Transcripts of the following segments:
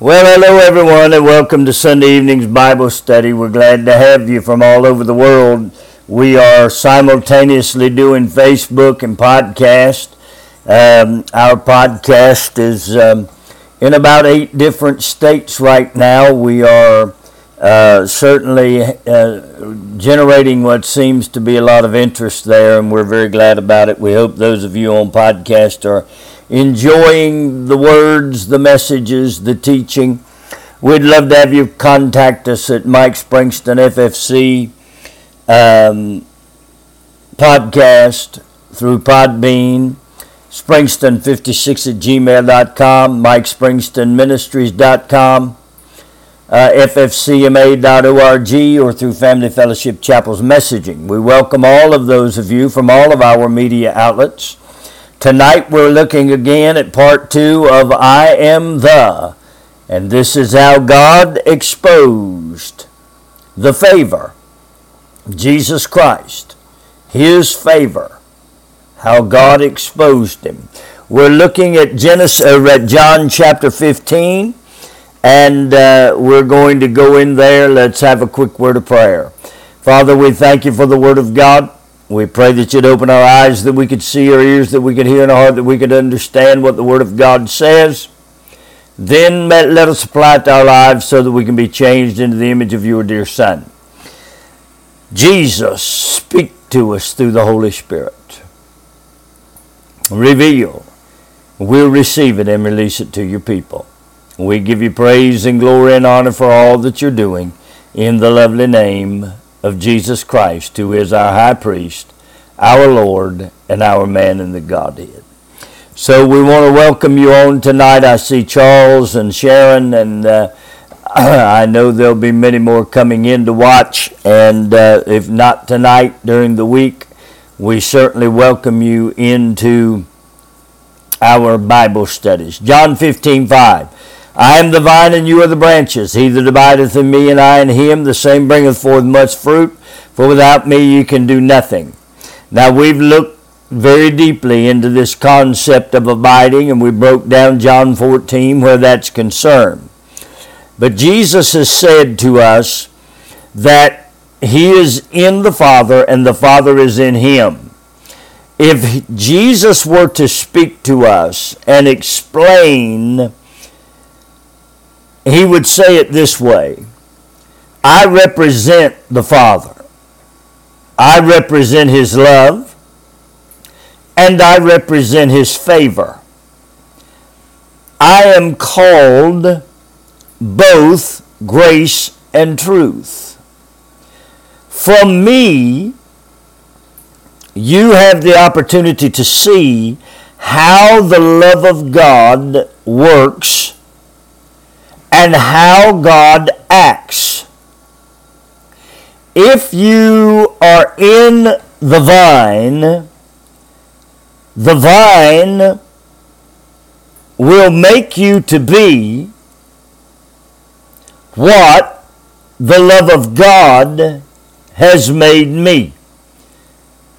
Well, hello everyone, and welcome to Sunday evening's Bible study. We're glad to have you from all over the world. We are simultaneously doing Facebook and podcast. Our podcast is in about 8 different states right now. We are certainly generating what seems to be a lot of interest there, and we're very glad about it. We hope those of you on podcast are enjoying the words, the messages, the teaching. We'd love to have you contact us at Mike Springston FFC podcast through Podbean, Springston56 at gmail.com, MikeSpringstonMinistries.com, FFCMA.org, or through Family Fellowship Chapels messaging. We welcome all of those of you from all of our media outlets. Tonight we're looking again at part 2 of I Am The, and this is how God exposed the favor, Jesus Christ, His favor, how God exposed Him. We're looking at John chapter 15, and we're going to go in there. Let's have a quick word of prayer. Father, we thank You for the Word of God. We pray that You'd open our eyes that we could see, our ears that we could hear, and our heart that we could understand what the Word of God says. Then let us apply it to our lives so that we can be changed into the image of Your dear Son. Jesus, speak to us through the Holy Spirit. Reveal. We'll receive it and release it to Your people. We give You praise and glory and honor for all that You're doing in the lovely name of Jesus Christ, who is our high priest, our Lord, and our man in the Godhead. So we want to welcome you on tonight. I see Charles and Sharon, and I know there'll be many more coming in to watch. And if not tonight, during the week, we certainly welcome you into our Bible studies. John 15:5. I am the vine, and you are the branches. He that abideth in me, and I in him, the same bringeth forth much fruit, for without me you can do nothing. Now, we've looked very deeply into this concept of abiding, and we broke down John 14, where that's concerned. But Jesus has said to us that He is in the Father, and the Father is in Him. If Jesus were to speak to us and explain, He would say it this way: I represent the Father, I represent His love, and I represent His favor. I am called both grace and truth. From me, you have the opportunity to see how the love of God works and how God acts. If you are in the vine will make you to be what the love of God has made me.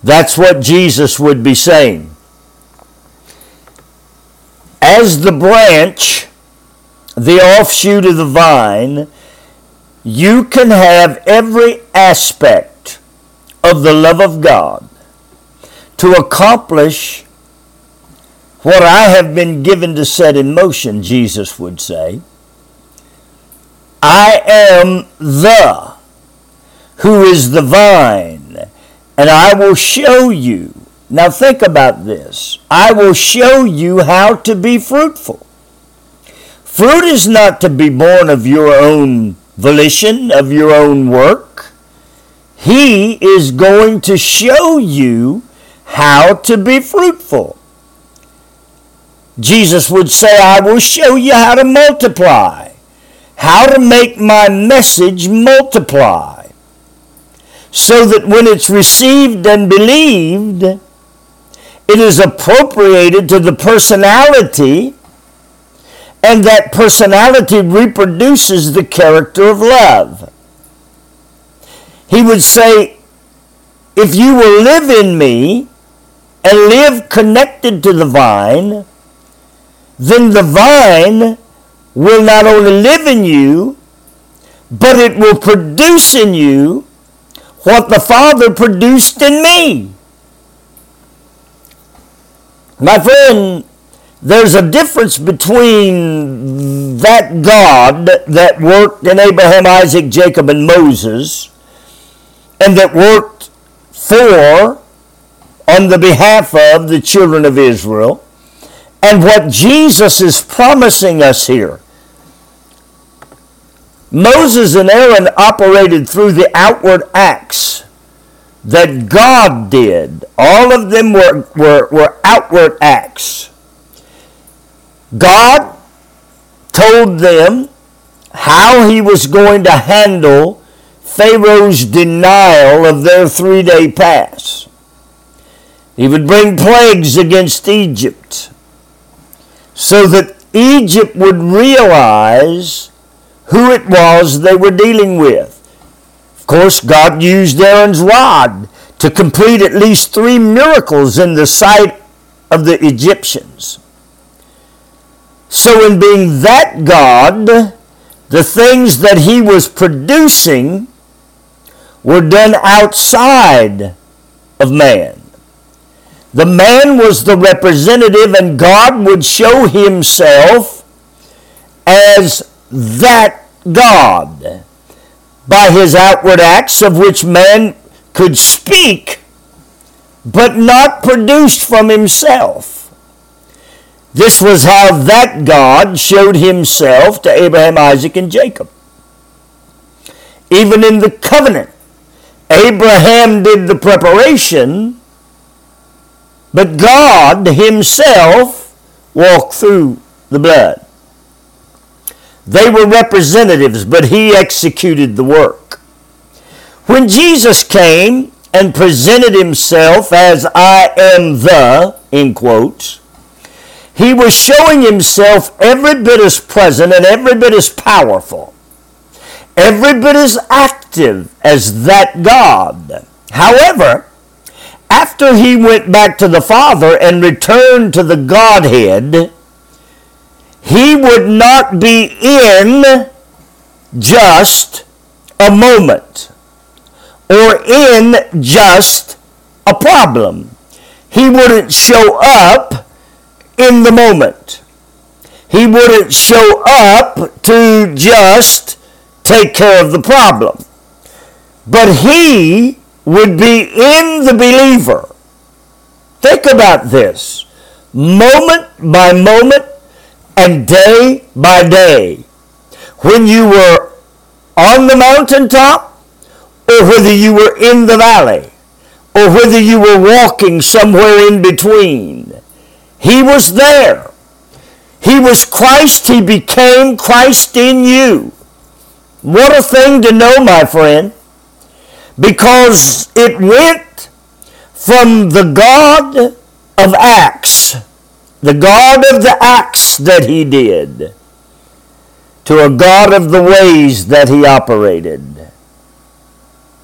That's what Jesus would be saying. As the branch, the offshoot of the vine, you can have every aspect of the love of God to accomplish what I have been given to set in motion, Jesus would say. I am the who is the vine, and I will show you. Now think about this. I will show you how to be fruitful. Fruit is not to be born of your own volition, of your own work. He is going to show you how to be fruitful. Jesus would say, I will show you how to multiply, how to make my message multiply, so that when it's received and believed, it is appropriated to the personality, and that personality reproduces the character of love. He would say, if you will live in me and live connected to the vine, then the vine will not only live in you, but it will produce in you what the Father produced in me. My friend, there's a difference between that God that worked in Abraham, Isaac, Jacob, and Moses, and that worked for, on the behalf of, the children of Israel, and what Jesus is promising us here. Moses and Aaron operated through the outward acts that God did. All of them were outward acts. God told them how he was going to handle Pharaoh's denial of their three-day pass. He would bring plagues against Egypt so that Egypt would realize who it was they were dealing with. Of course, God used Aaron's rod to complete at least 3 miracles in the sight of the Egyptians. So in being that God, the things that he was producing were done outside of man. The man was the representative, and God would show himself as that God by his outward acts, of which man could speak but not produced from himself. This was how that God showed himself to Abraham, Isaac, and Jacob. Even in the covenant, Abraham did the preparation, but God himself walked through the blood. They were representatives, but he executed the work. When Jesus came and presented himself as "I am the," in quotes, he was showing himself every bit as present and every bit as powerful, every bit as active as that God. However, after he went back to the Father and returned to the Godhead, he would not be in just a moment or in just a problem. He wouldn't show up in the moment. He wouldn't show up to just take care of the problem. But he would be in the believer. Think about this. Moment by moment and day by day. When you were on the mountaintop, or whether you were in the valley, or whether you were walking somewhere in between, he was there. He was Christ. He became Christ in you. What a thing to know, my friend, because it went from the God of acts, the God of the acts that he did, to a God of the ways that he operated.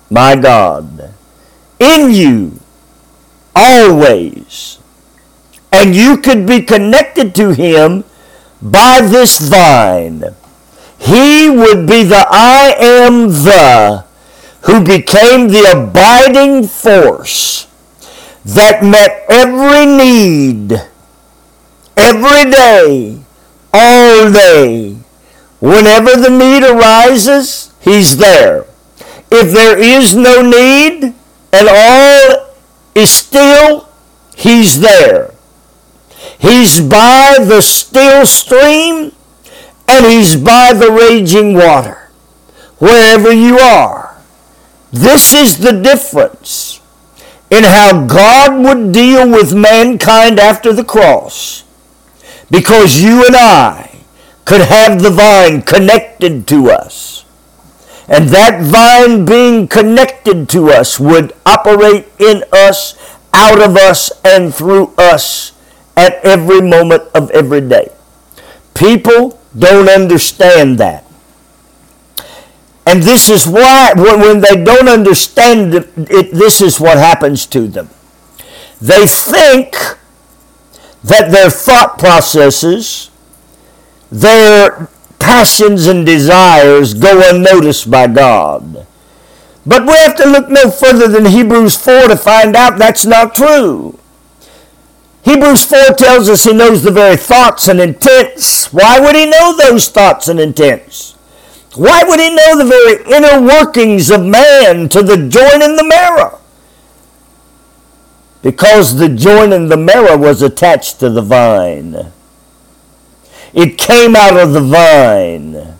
My God, in you, always. And you could be connected to him by this vine. He would be the "I am the" who became the abiding force that met every need, every day, all day. Whenever the need arises, he's there. If there is no need and all is still, he's there. He's by the still stream, and he's by the raging water, wherever you are. This is the difference in how God would deal with mankind after the cross, because you and I could have the vine connected to us, and that vine being connected to us would operate in us, out of us, and through us at every moment of every day. People don't understand that. And this is why, when they don't understand it, this is what happens to them. They think that their thought processes, their passions and desires go unnoticed by God. But we have to look no further than Hebrews 4 to find out that's not true. Hebrews 4 tells us he knows the very thoughts and intents. Why would he know those thoughts and intents? Why would he know the very inner workings of man to the joint and the marrow? Because the joint and the marrow was attached to the vine. It came out of the vine.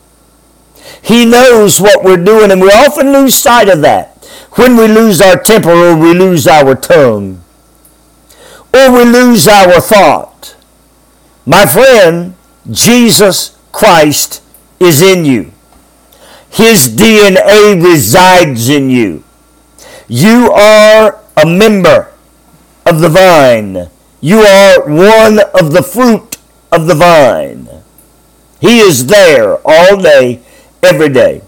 He knows what we're doing, and we often lose sight of that when we lose our temper, or we lose our tongue, or we lose our thought. My friend, Jesus Christ is in you. His DNA resides in you. You are a member of the vine. You are one of the fruit of the vine. He is there all day, every day.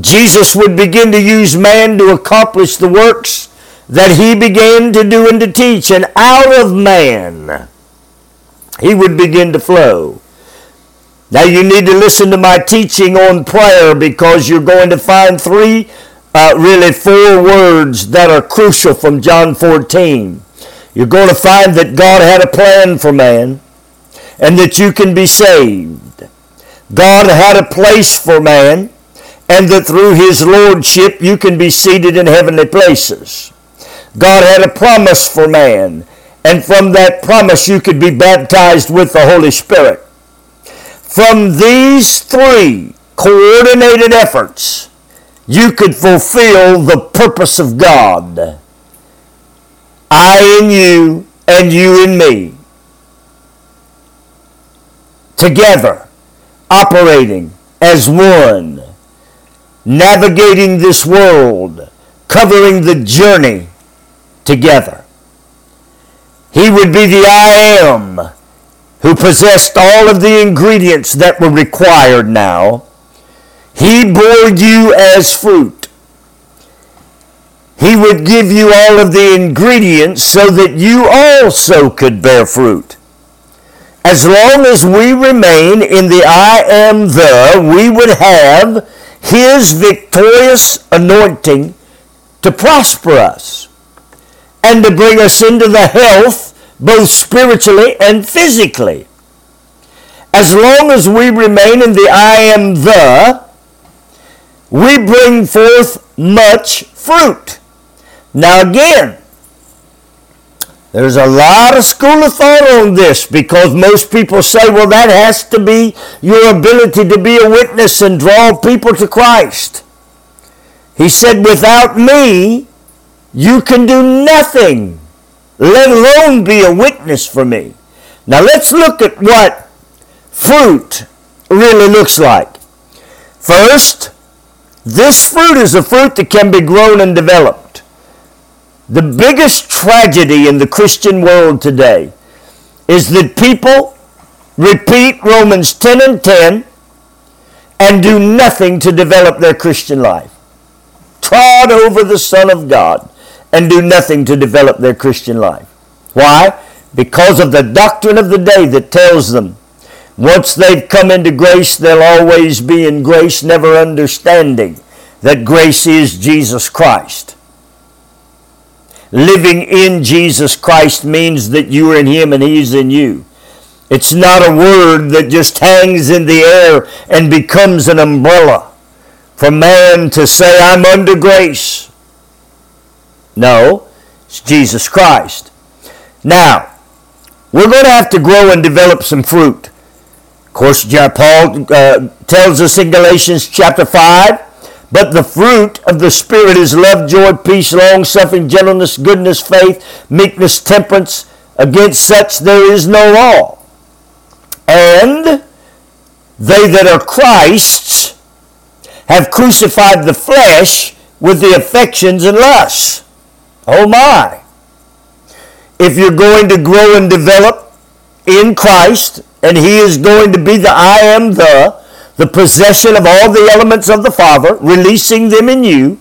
Jesus would begin to use man to accomplish the works that he began to do and to teach, and out of man he would begin to flow. Now you need to listen to my teaching on prayer, because you're going to find four words that are crucial from John 14. You're going to find that God had a plan for man and that you can be saved. God had a place for man, and that through his lordship you can be seated in heavenly places. God had a promise for man, and from that promise you could be baptized with the Holy Spirit. From these three coordinated efforts, you could fulfill the purpose of God. I in you, and you in me. Together, operating as one, navigating this world, covering the journey together. He would be the I am who possessed all of the ingredients that were required now. He bore you as fruit. He would give you all of the ingredients so that you also could bear fruit. As long as we remain in the I am we would have his victorious anointing to prosper us and to bring us into the health both spiritually and physically. As long as we remain in the I am we bring forth much fruit. Now again, there's a lot of school of thought on this, because most people say, well, that has to be your ability to be a witness and draw people to Christ. He said, without me, you can do nothing, let alone be a witness for me. Now let's look at what fruit really looks like. First, this fruit is a fruit that can be grown and developed. The biggest tragedy in the Christian world today is that people repeat Romans 10 and 10 and do nothing to develop their Christian life. Trod over the Son of God and do nothing to develop their Christian life. Why? Because of the doctrine of the day that tells them once they've come into grace, they'll always be in grace, never understanding that grace is Jesus Christ. Living in Jesus Christ means that you are in him and he's in you. It's not a word that just hangs in the air and becomes an umbrella for man to say, I'm under grace. No, it's Jesus Christ. Now, we're going to have to grow and develop some fruit. Of course, Paul tells us in Galatians chapter 5, but the fruit of the Spirit is love, joy, peace, long-suffering, gentleness, goodness, faith, meekness, temperance. Against such there is no law. And they that are Christ's have crucified the flesh with the affections and lusts. Oh my! If you're going to grow and develop in Christ, and he is going to be the I am the possession of all the elements of the Father, releasing them in you,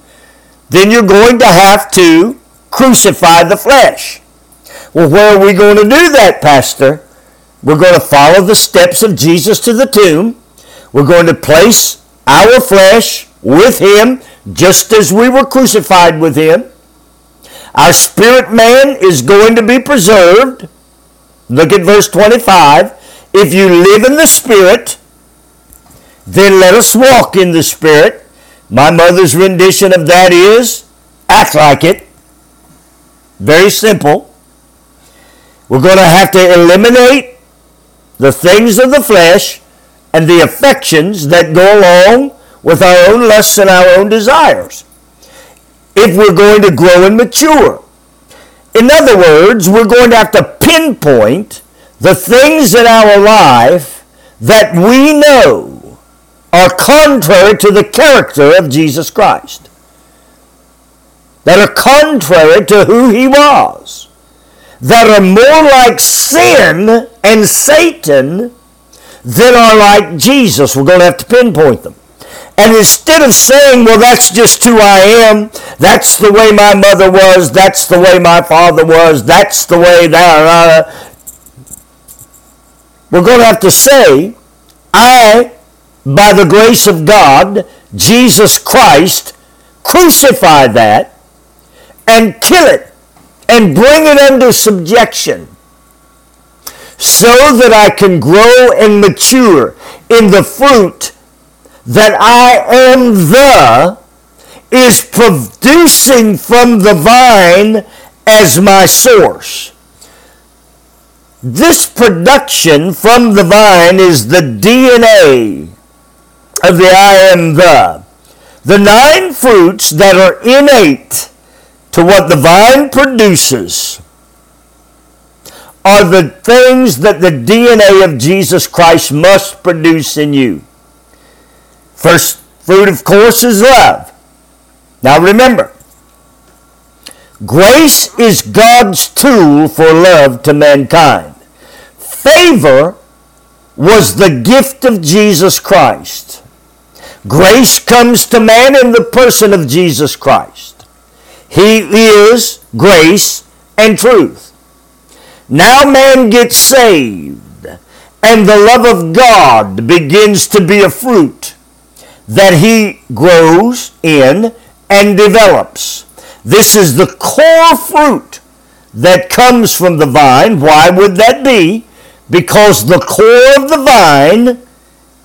then you're going to have to crucify the flesh. Well, where are we going to do that, Pastor? We're going to follow the steps of Jesus to the tomb, We're going to place our flesh with him, just as we were crucified with him. Our spirit man is going to be preserved. Look at verse 25. If you live in the Spirit, then let us walk in the Spirit. My mother's rendition of that is, act like it. Very simple. We're going to have to eliminate the things of the flesh and the affections that go along with our own lusts and our own desires, if we're going to grow and mature. In other words, we're going to have to pinpoint the things in our life that we know are contrary to the character of Jesus Christ, that are contrary to who he was, that are more like sin and Satan than are like Jesus. We're going to have to pinpoint them. And instead of saying, well, that's just who I am, that's the way my mother was, that's the way my father was, that's the way that, we're going to have to say, I, by the grace of God, Jesus Christ, crucify that and kill it and bring it under subjection, so that I can grow and mature in the fruit that I am is producing from the vine as my source. This production from the vine is the DNA of the I am . The 9 fruits that are innate to what the vine produces are the things that the DNA of Jesus Christ must produce in you. First fruit, of course, is love. Now remember, grace is God's tool for love to mankind. Favor was the gift of Jesus Christ. Grace comes to man in the person of Jesus Christ. He is grace and truth. Now man gets saved, and the love of God begins to be a fruit that he grows in and develops. This is the core fruit that comes from the vine. Why would that be? Because the core of the vine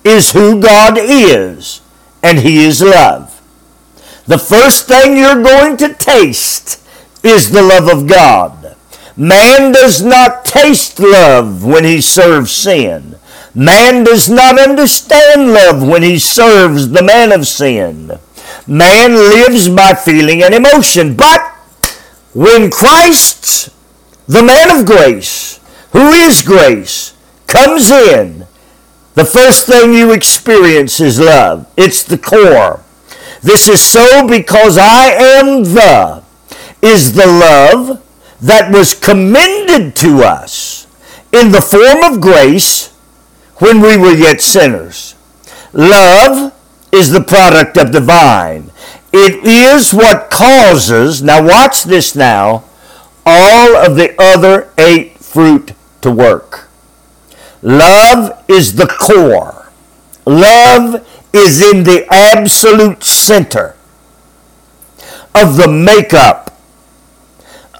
is who God is, and he is love. The first thing you're going to taste is the love of God. Man does not taste love when he serves sin. Man does not understand love when he serves the man of sin. Man lives by feeling and emotion. But when Christ, the man of grace, who is grace, comes in, the first thing you experience is love. It's the core. This is so because I am is the love that was commended to us in the form of grace when we were yet sinners. Love is the product of the vine. It is what causes, now watch this now, all of the other 8 fruit to work. Love is the core. Love is in the absolute center of the makeup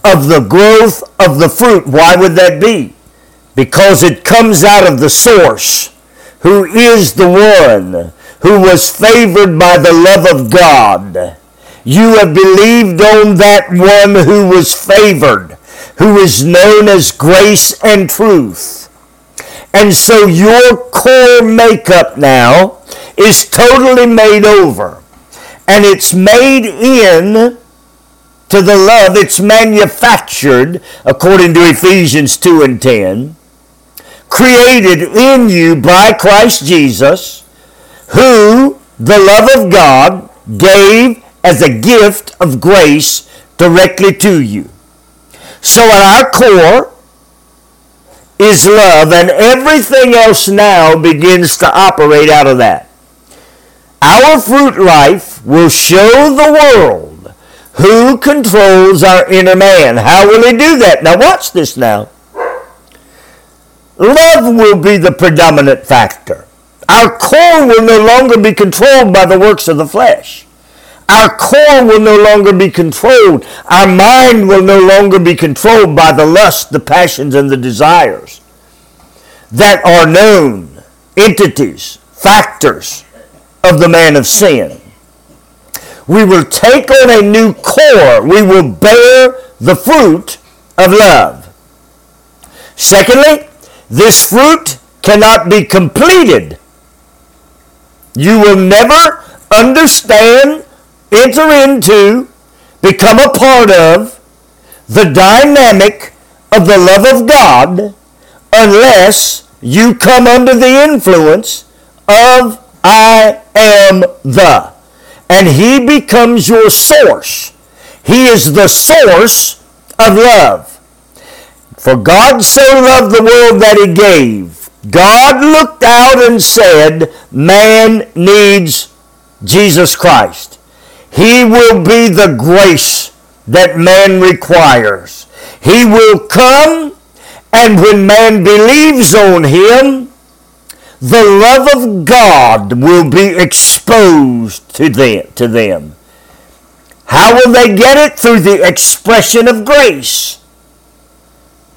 of the growth of the fruit. Why would that be? Because it comes out of the source, who is the one who was favored by the love of God. You have believed on that one who was favored, who is known as grace and truth. And so your core makeup now is totally made over. And it's made in to the love. It's manufactured, according to Ephesians 2:10. Created in you by Christ Jesus, who the love of God gave as a gift of grace directly to you. So at our core is love, and everything else now begins to operate out of that. Our fruit life will show the world who controls our inner man. How will he do that? Now watch this now. Love will be the predominant factor Our core will no longer be controlled by the works of the flesh. Our core will no longer be controlled. Our mind will no longer be controlled by the lust, the passions, and the desires that are known entities, factors of the man of sin. We will take on a new core. We will bear the fruit of love. Secondly, this fruit cannot be completed. You will never understand, enter into, become a part of the dynamic of the love of God unless you come under the influence of I am the. And he becomes your source. He is the source of love. For God so loved the world that he gave. God looked out and said, man needs Jesus Christ. He will be the grace that man requires. He will come, and when man believes on him, the love of God will be exposed to them. How will they get it? Through the expression of grace.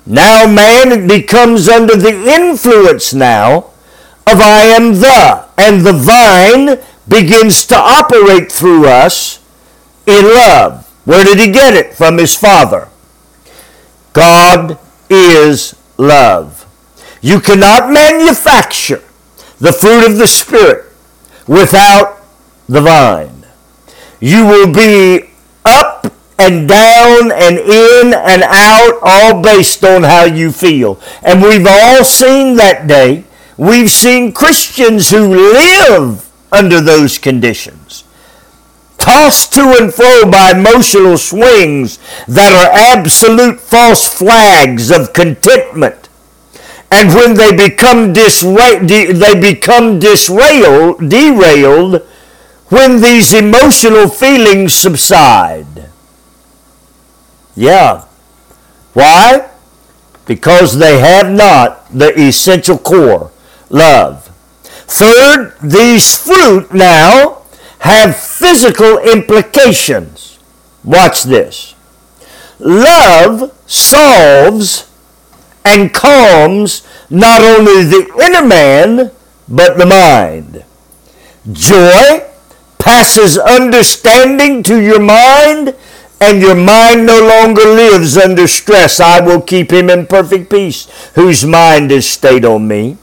Now man becomes under the influence now of I am the, and the vine begins to operate through us in love. Where did he get it? From his Father. God is love. You cannot manufacture the fruit of the Spirit without the vine. You will be up and down and in and out, all based on how you feel. And we've all seen that day. We've seen Christians who live under those conditions, tossed to and fro by emotional swings that are absolute false flags of contentment. And when they become derailed, when these emotional feelings subside. Yeah. Why? Because they have not the essential core, love. Third, these fruit now have physical implications. Watch this. Love solves and calms not only the inner man, but the mind. Joy passes understanding to your mind, and your mind no longer lives under stress. I will keep him in perfect peace, whose mind is stayed on me.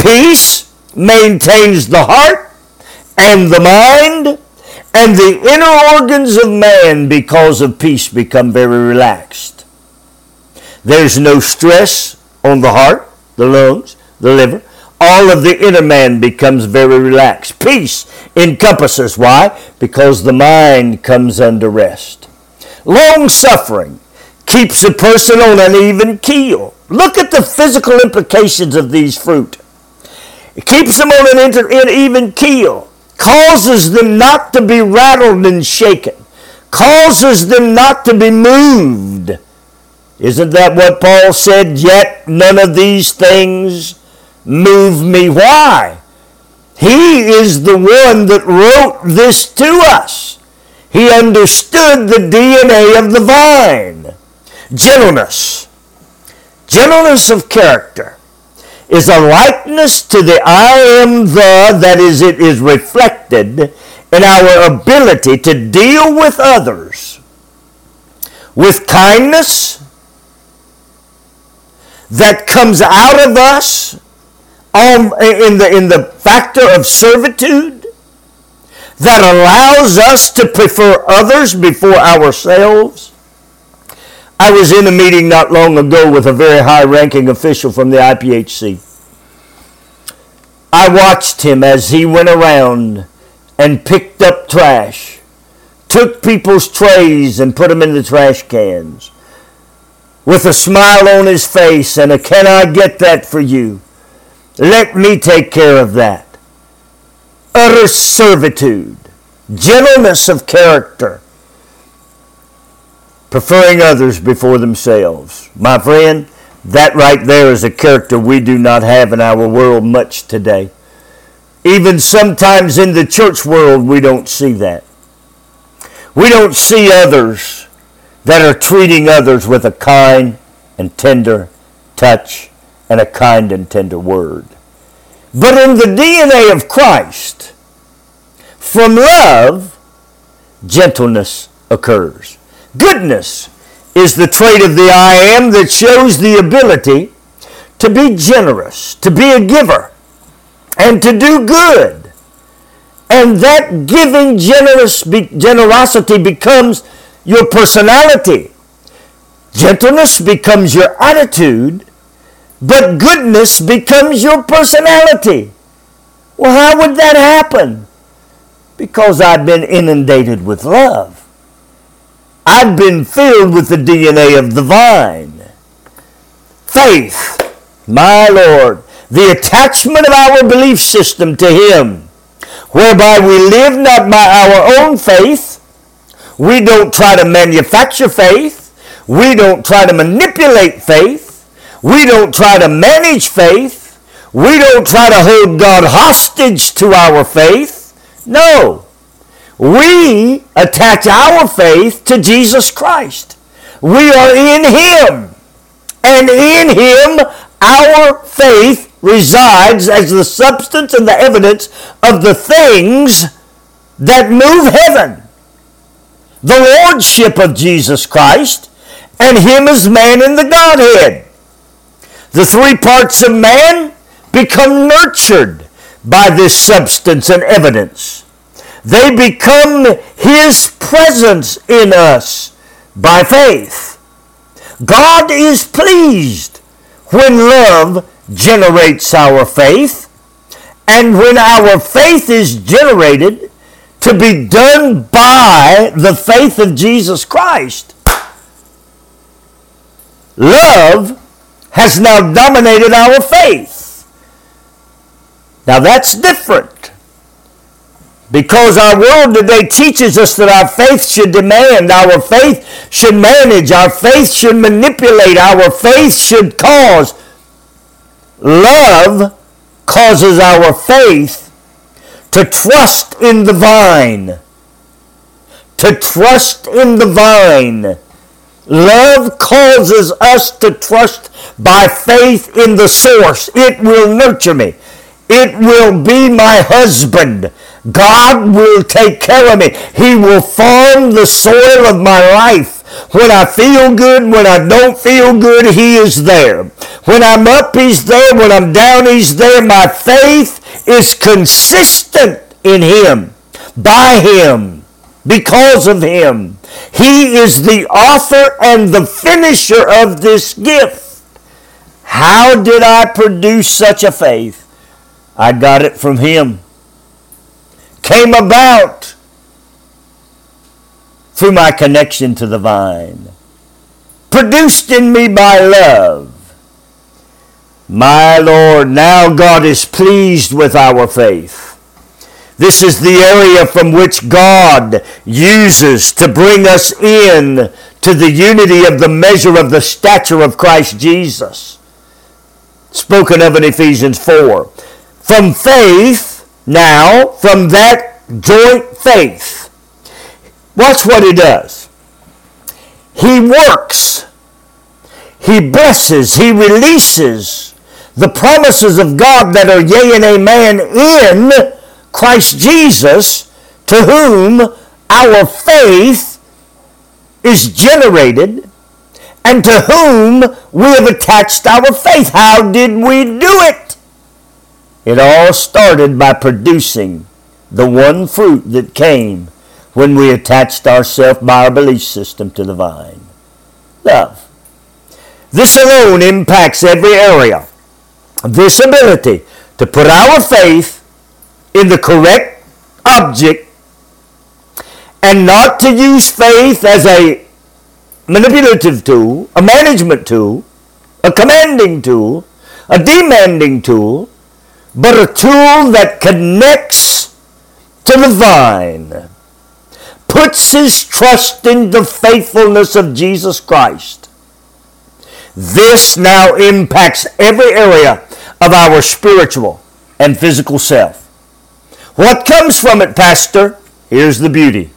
Peace maintains the heart and the mind, and the inner organs of man, because of peace, become very relaxed. There's no stress on the heart, the lungs, the liver. All of the inner man becomes very relaxed. Peace encompasses. Why? Because the mind comes under rest. Long-suffering keeps a person on an even keel. Look at the physical implications of these fruit. It keeps them on an even keel, causes them not to be rattled and shaken, causes them not to be moved. Isn't that what Paul said? Yet none of these things move me. Why? He is the one that wrote this to us. He understood the DNA of the vine. Gentleness. Gentleness of character is a likeness to the I am the, that is, it is reflected in our ability to deal with others with kindness that comes out of us in the factor of servitude, that allows us to prefer others before ourselves. I was in a meeting not long ago with a very high-ranking official from the IPHC. I watched him as he went around and picked up trash, took people's trays and put them in the trash cans, with a smile on his face and a, can I get that for you? Let me take care of that. Utter servitude, gentleness of character, preferring others before themselves. My friend, that right there is a character we do not have in our world much today. Even sometimes in the church world, we don't see that. We don't see others that are treating others with a kind and tender touch and a kind and tender word. But in the DNA of Christ, from love, gentleness occurs. Goodness is the trait of the I am that shows the ability to be generous, to be a giver, and to do good. And that giving generosity becomes your personality. Gentleness becomes your attitude, but goodness becomes your personality. Well, how would that happen? Because I've been inundated with love. I've been filled with the DNA of the vine. Faith, my Lord, the attachment of our belief system to Him, whereby we live not by our own faith. We don't try to manufacture faith. We don't try to manipulate faith. We don't try to manage faith. We don't try to hold God hostage to our faith. No. We attach our faith to Jesus Christ. We are in Him. And in Him, our faith resides as the substance and the evidence of the things that move heaven. The Lordship of Jesus Christ and Him as man in the Godhead. The three parts of man become nurtured by this substance and evidence. They become His presence in us by faith. God is pleased when love generates our faith, and when our faith is generated to be done by the faith of Jesus Christ. Love has now dominated our faith. Now that's different, because our world today teaches us that our faith should demand, our faith should manage, our faith should manipulate, our faith should cause. Love causes our faith to trust in the vine. To trust in the vine. Love causes us to trust by faith in the source. It will nurture me. It will be my husband. God will take care of me. He will farm the soil of my life. When I feel good, when I don't feel good, He is there. When I'm up, He's there. When I'm down, He's there. My faith is consistent in Him, by Him, because of Him. He is the author and the finisher of this gift. How did I produce such a faith? I got it from Him. Came about through my connection to the vine. Produced in me by love. My Lord, now God is pleased with our faith. This is the area from which God uses to bring us in to the unity of the measure of the stature of Christ Jesus, spoken of in Ephesians 4. From faith, now, from that joint faith, watch what He does. He works. He blesses. He releases the promises of God that are yea and amen in Christ Jesus, to whom our faith is generated and to whom we have attached our faith. How did we do it? It all started by producing the one fruit that came when we attached ourselves by our belief system to the vine. Love. This alone impacts every area. This ability to put our faith in the correct object and not to use faith as a manipulative tool, a management tool, a commanding tool, a demanding tool, but a tool that connects to the vine, puts his trust in the faithfulness of Jesus Christ. This now impacts every area of our spiritual and physical self. What comes from it, Pastor? Here's the beauty.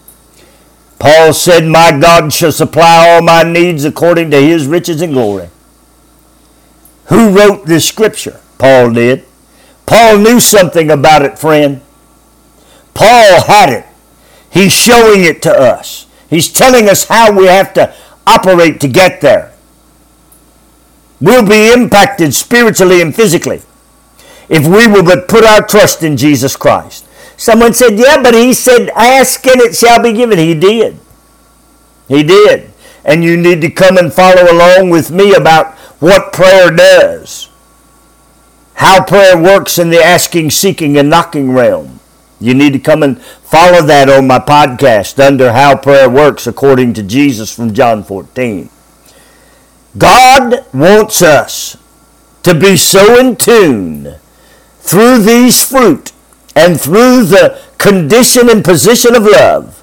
Paul said, my God shall supply all my needs according to his riches and glory. Who wrote this scripture? Paul did. Paul knew something about it, friend. Paul had it. He's showing it to us. He's telling us how we have to operate to get there. We'll be impacted spiritually and physically if we will but put our trust in Jesus Christ. Someone said, yeah, but he said, ask and it shall be given. He did. He did. And you need to come and follow along with me about what prayer does. How prayer works in the asking, seeking, and knocking realm. You need to come and follow that on my podcast under How Prayer Works According to Jesus from John 14. God wants us to be so in tune through these fruit and through the condition and position of love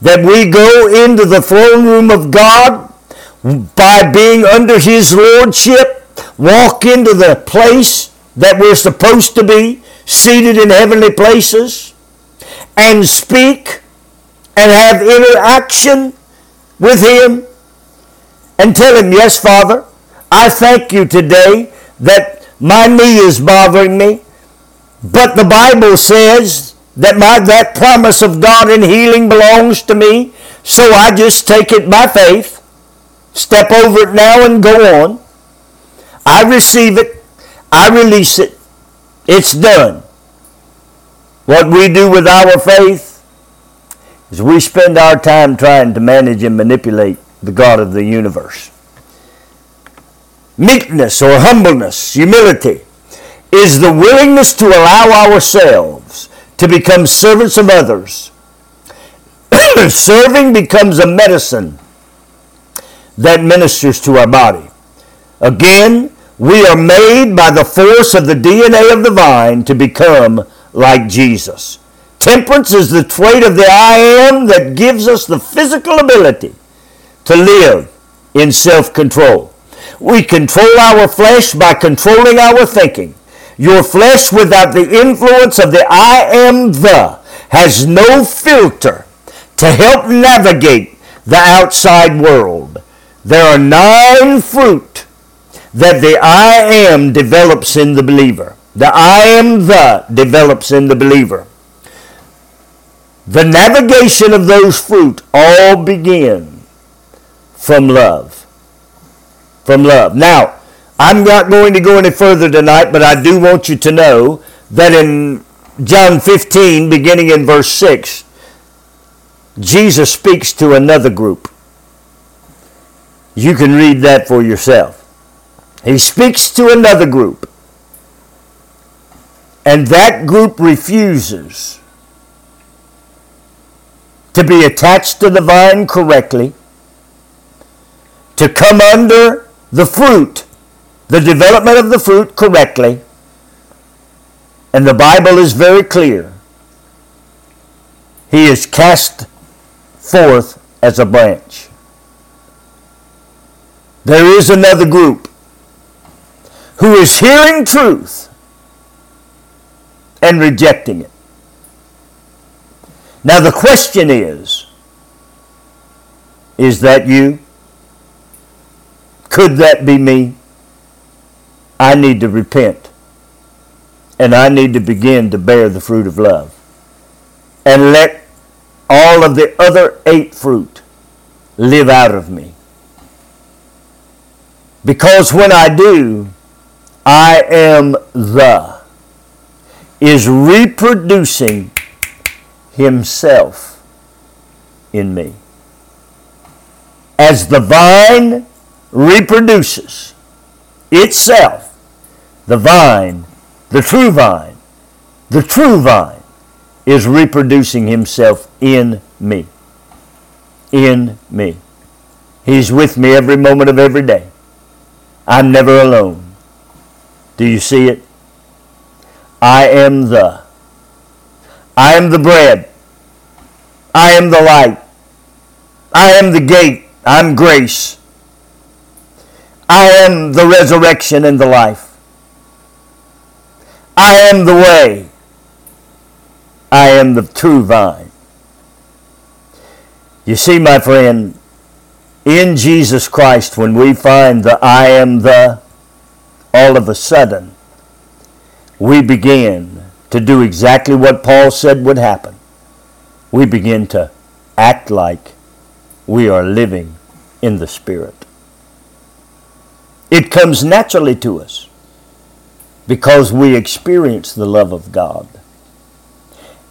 that we go into the throne room of God by being under His Lordship, walk into the place that we're supposed to be, seated in heavenly places, and speak and have interaction with Him and tell Him, yes, Father, I thank you today that my knee is bothering me, but the Bible says that that promise of God in healing belongs to me, so I just take it by faith, step over it now and go on. I receive it. I release it. It's done. What we do with our faith is we spend our time trying to manage and manipulate the God of the universe. Meekness or humbleness, humility, is the willingness to allow ourselves to become servants of others. Serving becomes a medicine that ministers to our body. Again, we are made by the force of the DNA of the vine to become like Jesus. Temperance is the trait of the I am that gives us the physical ability to live in self-control. We control our flesh by controlling our thinking. Your flesh, without the influence of the I am the, has no filter to help navigate the outside world. There are 9 fruit that the I am develops in the believer. The I am the develops in the believer. The navigation of those fruit all begin from love. From love. Now, I'm not going to go any further tonight, but I do want you to know that in John 15, beginning in verse 6, Jesus speaks to another group. You can read that for yourself. He speaks to another group, and that group refuses to be attached to the vine correctly, to come under the fruit, the development of the fruit correctly. And the Bible is very clear. He is cast forth as a branch. There is another group who is hearing truth and rejecting it. Now the question is that you? Could that be me? I need to repent. And I need to begin to bear the fruit of love. And let all of the other 8 fruit live out of me. Because when I do, I am the is reproducing himself in me. As the vine reproduces itself, the vine, the true vine, is reproducing himself in me. He's with me every moment of every day. I'm never alone. Do you see it? I am the bread. I am the light. I am the gate. I'm grace. I am the resurrection and the life. I am the way. I am the true vine. You see, my friend, in Jesus Christ, when we find the I am the, all of a sudden, we begin to do exactly what Paul said would happen. We begin to act like we are living in the Spirit. It comes naturally to us because we experience the love of God.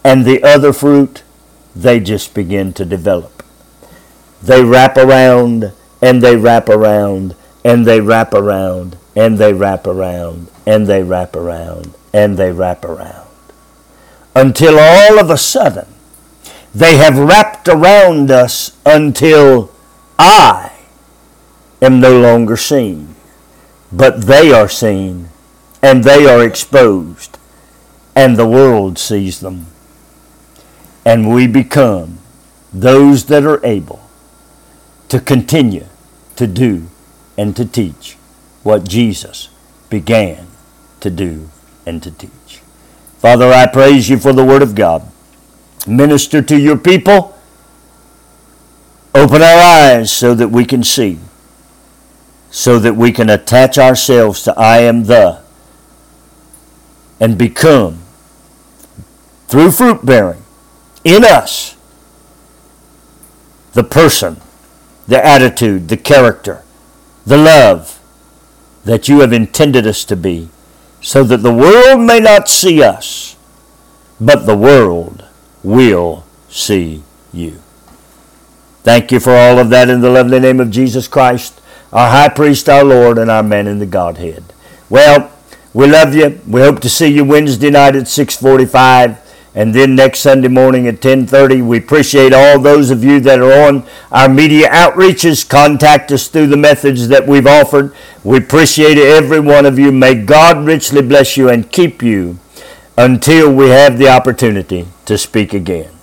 And the other fruit, they just begin to develop. They wrap around, and they wrap around, and they wrap around, and they wrap around, and they wrap around, and they wrap around. Until all of a sudden, they have wrapped around us until I am no longer seen, but they are seen, and they are exposed, and the world sees them. And we become those that are able to continue to do and to teach what Jesus began to do and to teach. Father, I praise you for the Word of God. Minister to your people. Open our eyes so that we can see, so that we can attach ourselves to I am the, and become, through fruit bearing, in us, the person, the attitude, the character, the love that you have intended us to be, so that the world may not see us, but the world will see you. Thank you for all of that in the lovely name of Jesus Christ, our high priest, our Lord, and our man in the Godhead. Well, we love you. We hope to see you Wednesday night at 6:45. And then next Sunday morning at 10:30, we appreciate all those of you that are on our media outreaches. Contact us through the methods that we've offered. We appreciate every one of you. May God richly bless you and keep you until we have the opportunity to speak again.